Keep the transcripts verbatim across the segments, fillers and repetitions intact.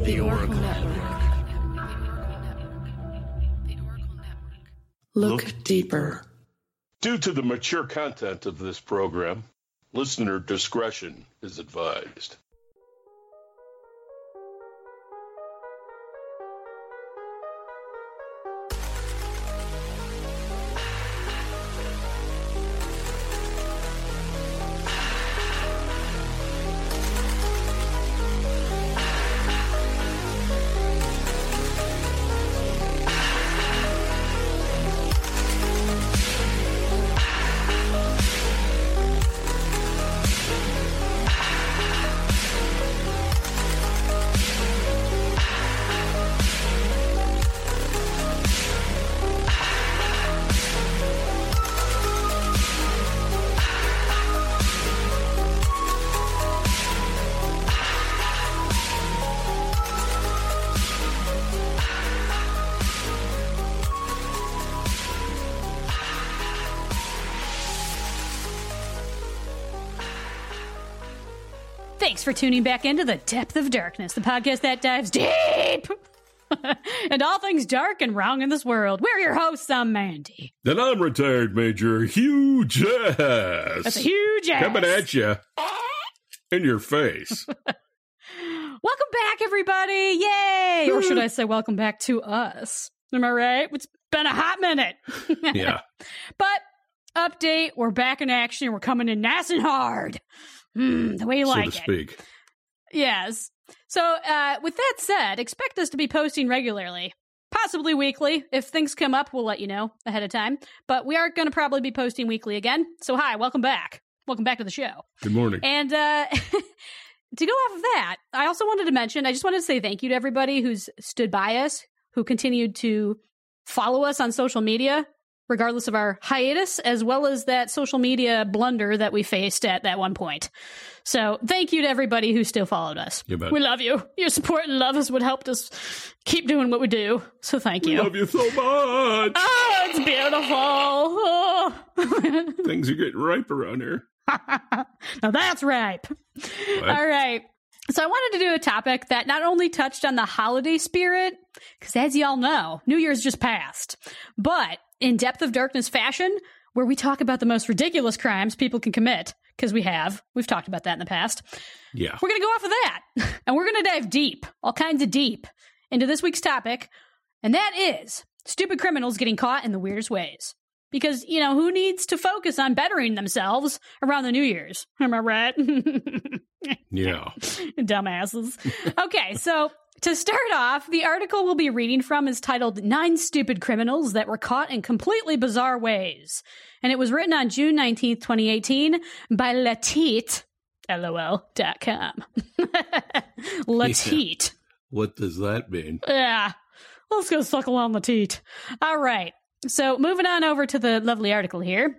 The Oracle Network. Look deeper. Due to the mature content of this program, listener discretion is advised. Thanks for tuning back into The Depth of Darkness, the podcast that dives deep and all things dark and wrong in this world. We're your hosts. I'm Mandy. And I'm retired Major Hugh Jess. That's a huge ass. Coming at you in your face. Welcome back, everybody. Yay. Or should I say welcome back to us? Am I right? It's been a hot minute. Yeah. But update, we're back in action. We're coming in nice and hard. Mm, the way you so like to it. Speak. Yes. So uh, with that said, expect us to be posting regularly, possibly weekly. If things come up, we'll let you know ahead of time. But we are going to probably be posting weekly again. So hi, welcome back. Welcome back to the show. Good morning. And uh, to go off of that, I also wanted to mention, I just wanted to say thank you to everybody who's stood by us, who continued to follow us on social media, regardless of our hiatus, as well as that social media blunder that we faced at that one point. So thank you to everybody who still followed us. We love you. Your support and love is what helped us keep doing what we do. So thank you. We love you so much. Oh, it's beautiful. Oh. Things are getting ripe around here. Now that's ripe. What? All right. So I wanted to do a topic that not only touched on the holiday spirit, because as y'all know, New Year's just passed, but in Depth of Darkness fashion, where we talk about the most ridiculous crimes people can commit, because we have. We've talked about that in the past. Yeah. We're going to go off of that, and we're going to dive deep, all kinds of deep, into this week's topic, and that is stupid criminals getting caught in the weirdest ways. Because, you know, who needs to focus on bettering themselves around the New Year's? Am I right? Yeah. Dumbasses. Okay, so to start off, the article we'll be reading from is titled Nine Stupid Criminals That Were Caught in Completely Bizarre Ways. And it was written on June nineteenth, twenty eighteen by LaTeet, L O L dot com. LaTeet. Yeah. What does that mean? Yeah. Let's go suckle on LaTeet. All right. So moving on over to the lovely article here.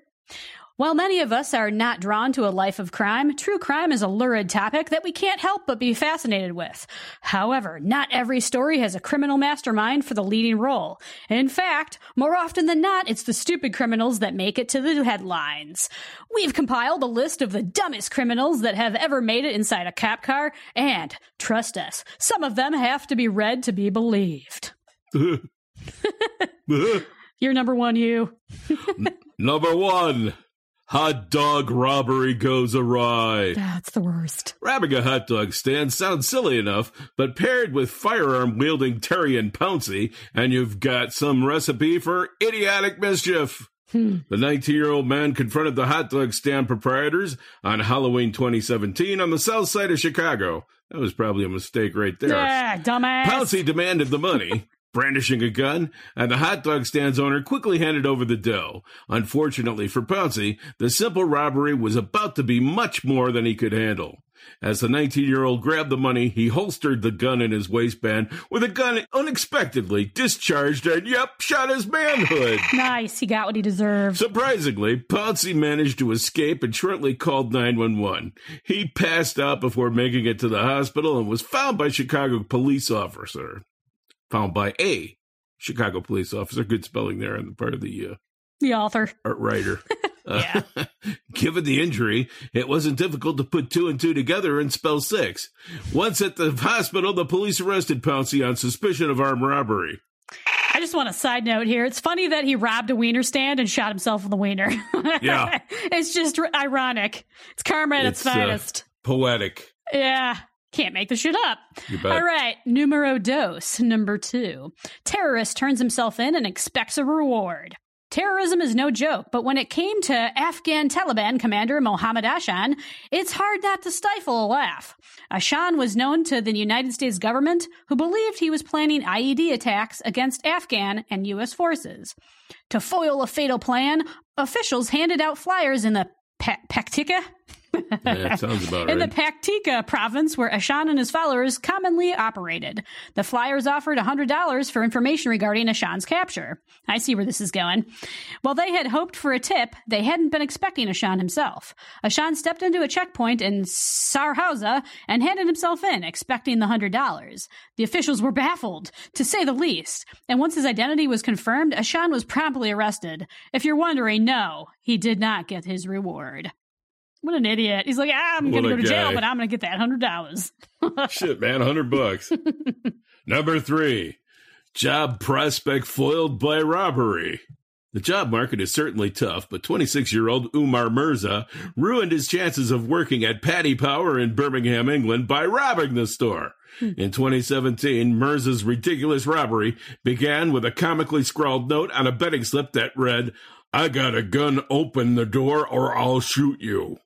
While many of us are not drawn to a life of crime, true crime is a lurid topic that we can't help but be fascinated with. However, not every story has a criminal mastermind for the leading role. In fact, more often than not, it's the stupid criminals that make it to the headlines. We've compiled a list of the dumbest criminals that have ever made it inside a cop car, and, trust us, some of them have to be read to be believed. You're number one, you. Number one. Hot dog robbery goes awry. That's the worst. Robbing a hot dog stand sounds silly enough, but paired with firearm-wielding Terry and Pouncey, and you've got some recipe for idiotic mischief. Hmm. The nineteen-year-old man confronted the hot dog stand proprietors on Halloween twenty seventeen on the south side of Chicago. That was probably a mistake right there. Yeah, dumbass. Pouncey demanded the money. Brandishing a gun, and the hot dog stand's owner quickly handed over the dough. Unfortunately for Pouncey, the simple robbery was about to be much more than he could handle. As the nineteen-year-old grabbed the money, he holstered the gun in his waistband, where the gun unexpectedly discharged and, yep, shot his manhood. Nice. He got what he deserved. Surprisingly, Pouncey managed to escape and shortly called nine one one. He passed out before making it to the hospital and was found by Chicago police officer. Found by a Chicago police officer. Good spelling there on the part of the... Uh, the author. Art writer. Uh, given the injury, it wasn't difficult to put two and two together and spell six. Once at the hospital, the police arrested Pouncey on suspicion of armed robbery. I just want a side note here. It's funny that he robbed a wiener stand and shot himself in the wiener. Yeah. It's just ironic. It's karma at its, its finest. Uh, poetic. Yeah. Can't make this shit up. All right. Numero dos, number two. Terrorist turns himself in and expects a reward. Terrorism is no joke, but when it came to Afghan Taliban commander Mohammed Ashan, it's hard not to stifle a laugh. Ashan was known to the United States government, who believed he was planning I E D attacks against Afghan and U S forces. To foil a fatal plan, officials handed out flyers in the pa- Paktika? Yeah, sounds about in right. the Paktika province, where Ashan and his followers commonly operated. The flyers offered one hundred dollars for information regarding Ashan's capture. I see where this is going. While they had hoped for a tip, they hadn't been expecting Ashan himself. Ashan stepped into a checkpoint in Sarhausa and handed himself in, expecting the one hundred dollars. The officials were baffled, to say the least, and once his identity was confirmed, Ashan was promptly arrested. If you're wondering, no, he did not get his reward. What an idiot. He's like, I'm going to go to guy. jail, but I'm going to get that one hundred dollars. Shit, man, one hundred bucks. Number three, job prospect foiled by robbery. The job market is certainly tough, but twenty-six-year-old Umar Mirza ruined his chances of working at Paddy Power in Birmingham, England, by robbing the store. In twenty seventeen, Mirza's ridiculous robbery began with a comically scrawled note on a betting slip that read, "I got a gun, open the door or I'll shoot you."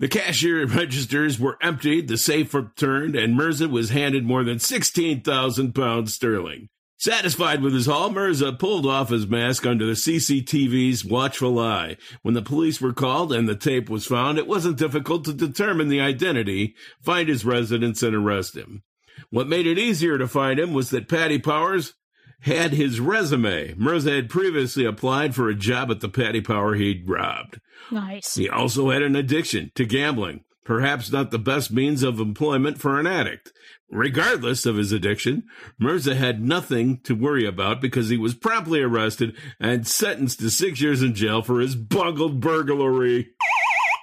The cashier registers were emptied, the safe returned, and Mirza was handed more than sixteen thousand pounds sterling. Satisfied with his haul, Mirza pulled off his mask under the C C T V's watchful eye. When the police were called and the tape was found, it wasn't difficult to determine the identity, find his residence, and arrest him. What made it easier to find him was that Paddy Powers had his resume. Mirza had previously applied for a job at the Paddy Power he'd robbed. Nice. He also had an addiction to gambling, perhaps not the best means of employment for an addict. Regardless of his addiction, Mirza had nothing to worry about because he was promptly arrested and sentenced to six years in jail for his bungled burglary.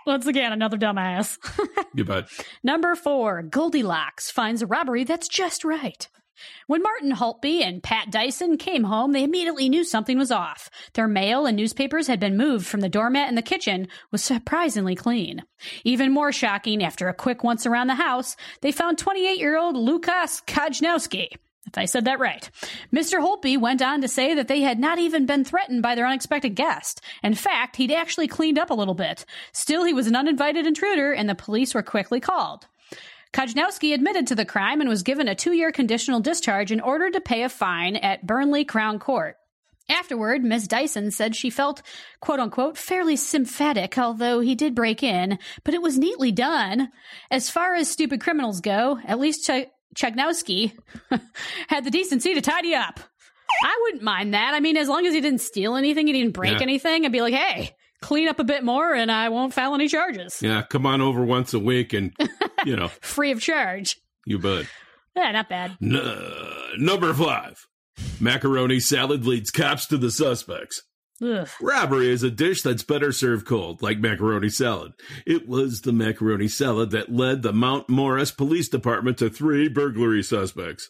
Once again, another dumbass. You bet. Number four, Goldilocks finds a robbery that's just right. When Martin Holtby and Pat Dyson came home, they immediately knew something was off. Their mail and newspapers had been moved from the doormat, and the kitchen was surprisingly clean. Even more shocking, after a quick once around the house, they found twenty-eight-year-old Lucas Kajnowski. If I said that right. Mister Holtby went on to say that they had not even been threatened by their unexpected guest. In fact, he'd actually cleaned up a little bit. Still, he was an uninvited intruder, and the police were quickly called. Kajnowski admitted to the crime and was given a two-year conditional discharge in order to pay a fine at Burnley Crown Court. Afterward, Miss Dyson said she felt, quote-unquote, fairly sympathetic, although he did break in, but it was neatly done. As far as stupid criminals go, at least Ch- Kajnowski had the decency to tidy up. I wouldn't mind that. I mean, as long as he didn't steal anything, he didn't break yeah. anything, I'd be like, hey, clean up a bit more and I won't file any charges. Yeah, come on over once a week and, you know. Free of charge. You bet. Yeah, not bad. N- number five. Macaroni salad leads cops to the suspects. Ugh. Robbery is a dish that's better served cold, like macaroni salad. It was the macaroni salad that led the Mount Morris Police Department to three burglary suspects.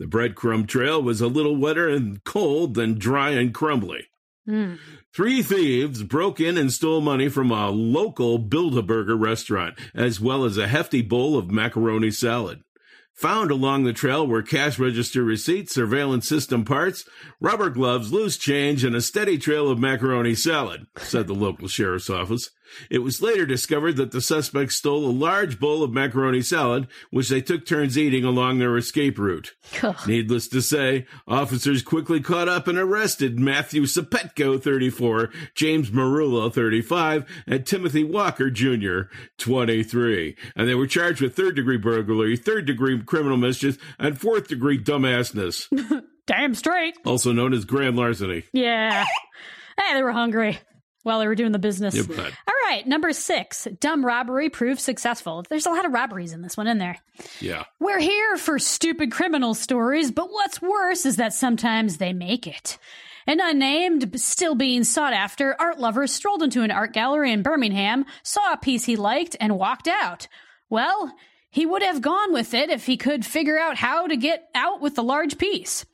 The breadcrumb trail was a little wetter and cold than dry and crumbly. Mm. Three thieves broke in and stole money from a local Build-A-Burger restaurant, as well as a hefty bowl of macaroni salad. Found along the trail were cash register receipts, surveillance system parts, rubber gloves, loose change, and a steady trail of macaroni salad, said the local sheriff's office. It was later discovered that the suspects stole a large bowl of macaroni salad, which they took turns eating along their escape route. Needless to say, officers quickly caught up and arrested Matthew Sepetko, thirty-four, James Marula, thirty-five, and Timothy Walker, Junior, twenty-three. And they were charged with third-degree burglary, third-degree criminal mischief, and fourth-degree dumbassness. Damn straight. Also known as grand larceny. Yeah. Hey, they were hungry while they were doing the business. Yep. All right, number six, dumb robbery proved successful. There's a lot of robberies in this one, isn't there? Yeah. We're here for stupid criminal stories, but what's worse is that sometimes they make it. An unnamed, still being sought after, art lover strolled into an art gallery in Birmingham, saw a piece he liked, and walked out. Well, he would have gone with it if he could figure out how to get out with the large piece.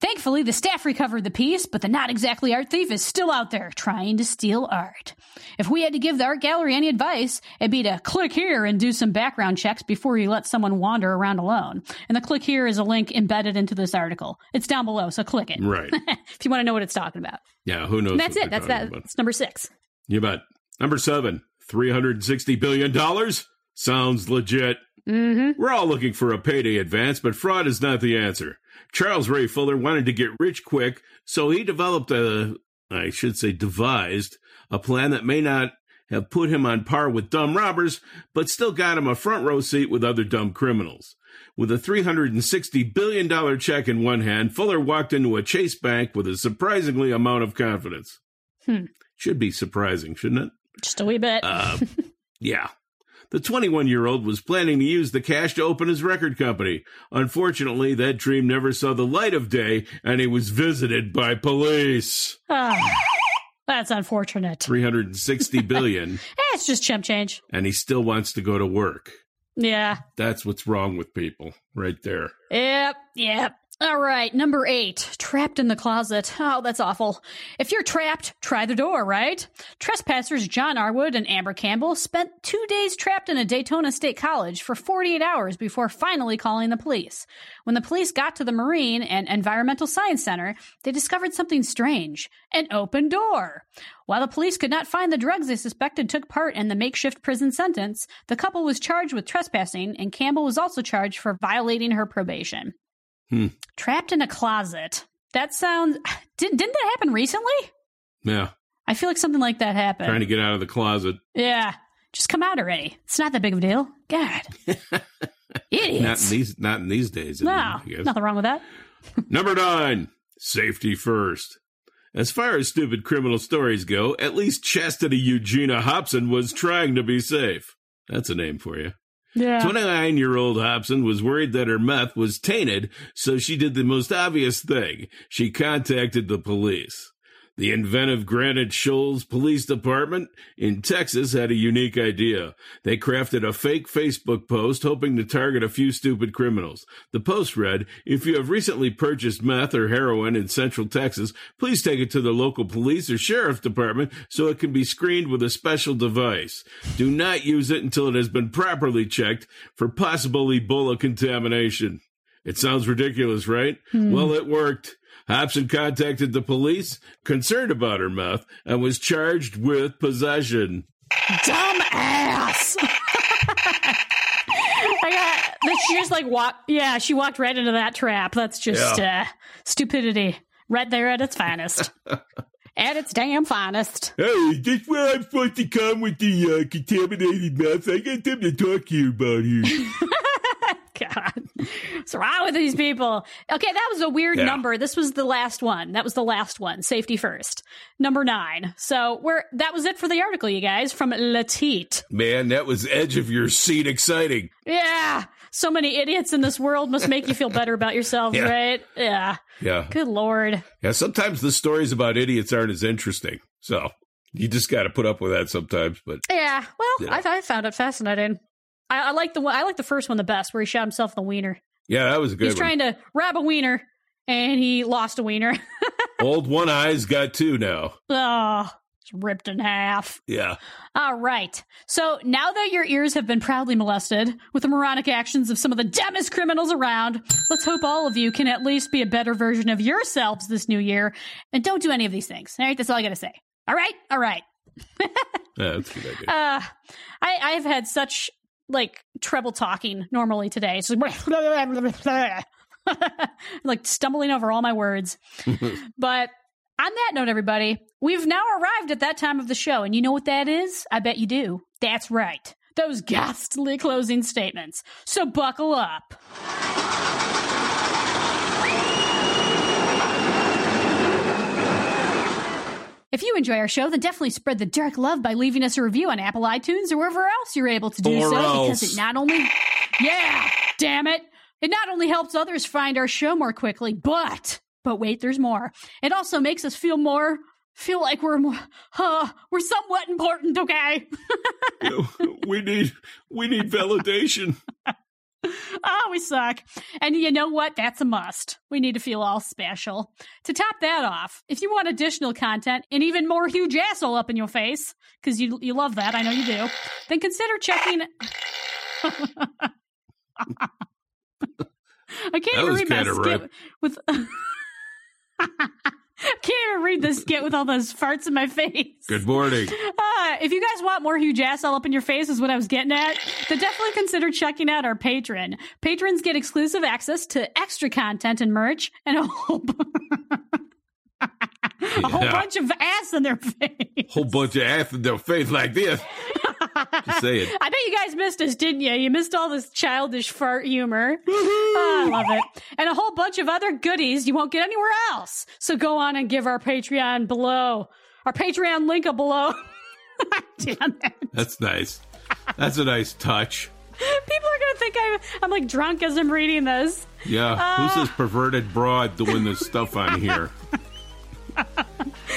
Thankfully, the staff recovered the piece, but the not exactly art thief is still out there trying to steal art. If we had to give the art gallery any advice, it'd be to click here and do some background checks before you let someone wander around alone. And the click here is a link embedded into this article. It's down below, so click it. Right. If you want to know what it's talking about. Yeah, who knows? And that's it. That's that. About. That's number six. You bet. Number seven, three hundred sixty billion dollars? Sounds legit. Mm-hmm. We're all looking for a payday advance, but fraud is not the answer. Charles Ray Fuller wanted to get rich quick, so he developed a, I should say devised, a plan that may not have put him on par with dumb robbers, but still got him a front row seat with other dumb criminals. With a three hundred sixty billion dollars check in one hand, Fuller walked into a Chase Bank with a surprisingly amount of confidence. Hmm. Should be surprising, shouldn't it? Just a wee bit. Uh, yeah. The twenty-one-year-old was planning to use the cash to open his record company. Unfortunately, that dream never saw the light of day, and he was visited by police. Oh, that's unfortunate. three hundred sixty billion dollars. It's just chump change. And he still wants to go to work. Yeah. That's what's wrong with people right there. Yep, yep. All right, number eight, trapped in the closet. Oh, that's awful. If you're trapped, try the door, right? Trespassers John Arwood and Amber Campbell spent two days trapped in a Daytona State College for forty-eight hours before finally calling the police. When the police got to the Marine and Environmental Science Center, they discovered something strange, an open door. While the police could not find the drugs they suspected took part in the makeshift prison sentence, the couple was charged with trespassing, and Campbell was also charged for violating her probation. Hmm. Trapped in a closet. That sounds... Did, didn't that happen recently? Yeah. I feel like something like that happened. Trying to get out of the closet. Yeah. Just come out already. It's not that big of a deal. God. Idiots. Not in these, not in these days. No. Mean, nothing wrong with that. Number nine. Safety first. As far as stupid criminal stories go, at least Chastity Eugenia Hopson was trying to be safe. That's a name for you. Yeah. twenty-nine-year-old Hobson was worried that her meth was tainted, so she did the most obvious thing. She contacted the police. The inventive Granite Shoals Police Department in Texas had a unique idea. They crafted a fake Facebook post hoping to target a few stupid criminals. The post read, "If you have recently purchased meth or heroin in Central Texas, please take it to the local police or sheriff's department so it can be screened with a special device. Do not use it until it has been properly checked for possible Ebola contamination." It sounds ridiculous, right? Mm. Well, it worked. Hobson contacted the police, concerned about her meth, and was charged with possession. Dumbass! I got. She just like walked. Yeah, she walked right into that trap. That's just yeah. uh, stupidity, right there at its finest. At its damn finest. Hey, is this where I'm supposed to come with the uh, contaminated meth? I got them to talk to you about here. God, what's wrong with these people? Okay, that was a weird yeah. number. This was the last one. That was the last one. Safety first. Number nine. So we're that was it for the article, you guys, from LaTeet. Man, that was edge of your seat exciting. Yeah. So many idiots in this world must make you feel better about yourselves, yeah. right? Yeah. Yeah. Good Lord. Yeah, sometimes the stories about idiots aren't as interesting. So you just got to put up with that sometimes. But yeah, well, yeah. I, I found it fascinating. I, I like the one, I like the first one the best, where he shot himself in the wiener. Yeah, that was a good He's one. He's trying to rob a wiener, and he lost a wiener. Old One Eye's got two now. Oh, it's ripped in half. Yeah. All right. So now that your ears have been proudly molested with the moronic actions of some of the dumbest criminals around, let's hope all of you can at least be a better version of yourselves this new year, and don't do any of these things. All right, that's all I got to say. All right, all right. yeah, that's a good idea. Uh, I, I've had such like trouble talking normally today. It's like, like stumbling over all my words. But on that note, everybody, we've now arrived at that time of the show. And you know what that is? I bet you do. That's right. Those ghastly closing statements. So buckle up. If you enjoy our show, then definitely spread the dark love by leaving us a review on Apple iTunes or wherever else you're able to do or so else. Because it not only... Yeah, damn it. It not only helps others find our show more quickly, but... But wait, there's more. It also makes us feel more... Feel like we're more... Uh, we're somewhat important, okay? we need... We need validation. Oh, we suck. And you know what? That's a must. We need to feel all special. To top that off, if you want additional content and even more huge asshole up in your face, because you you love that, I know you do, then consider checking... I can't even read my skit with... Can't even read this skit with all those farts in my face. Good morning. Uh, if you guys want more Hugh Jess all up in your face is what I was getting at, then definitely consider checking out our patron. Patrons get exclusive access to extra content and merch and a whole, b- a yeah. whole bunch of ass in their face. Whole bunch of ass in their face like this. Just saying. I bet you guys missed us, didn't you? You missed all this childish fart humor. Oh, I love it. And a whole bunch of other goodies you won't get anywhere else. So go on and give our Patreon below. Our Patreon link up below. Damn it. That's nice. That's a nice touch. People are going to think I'm, I'm like drunk as I'm reading this. Yeah. Uh, who's this perverted broad doing this stuff on here?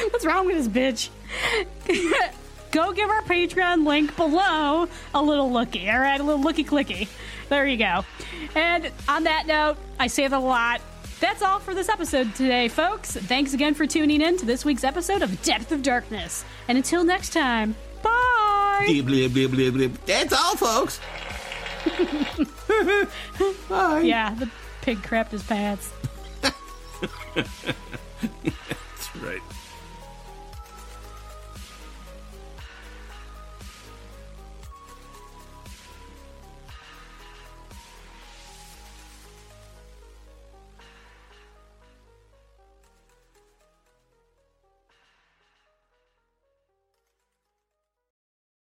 What's wrong with this bitch? Go give our Patreon link below a little looky, all right? A little looky-clicky. There you go. And on that note, I say it a lot. That's all for this episode today, folks. Thanks again for tuning in to this week's episode of Depth of Darkness. And until next time, bye! Bleep, bleep, bleep, bleep, bleep. That's all, folks! Bye! Yeah, the pig crapped his pants. That's right.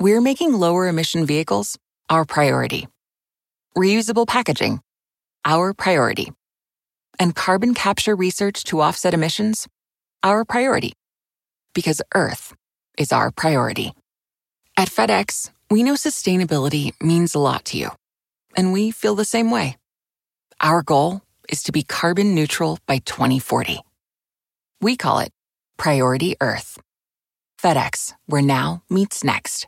We're making lower emission vehicles our priority. Reusable packaging, our priority. And carbon capture research to offset emissions, our priority. Because Earth is our priority. At FedEx, we know sustainability means a lot to you. And we feel the same way. Our goal is to be carbon neutral by twenty forty. We call it Priority Earth. FedEx, where now meets next.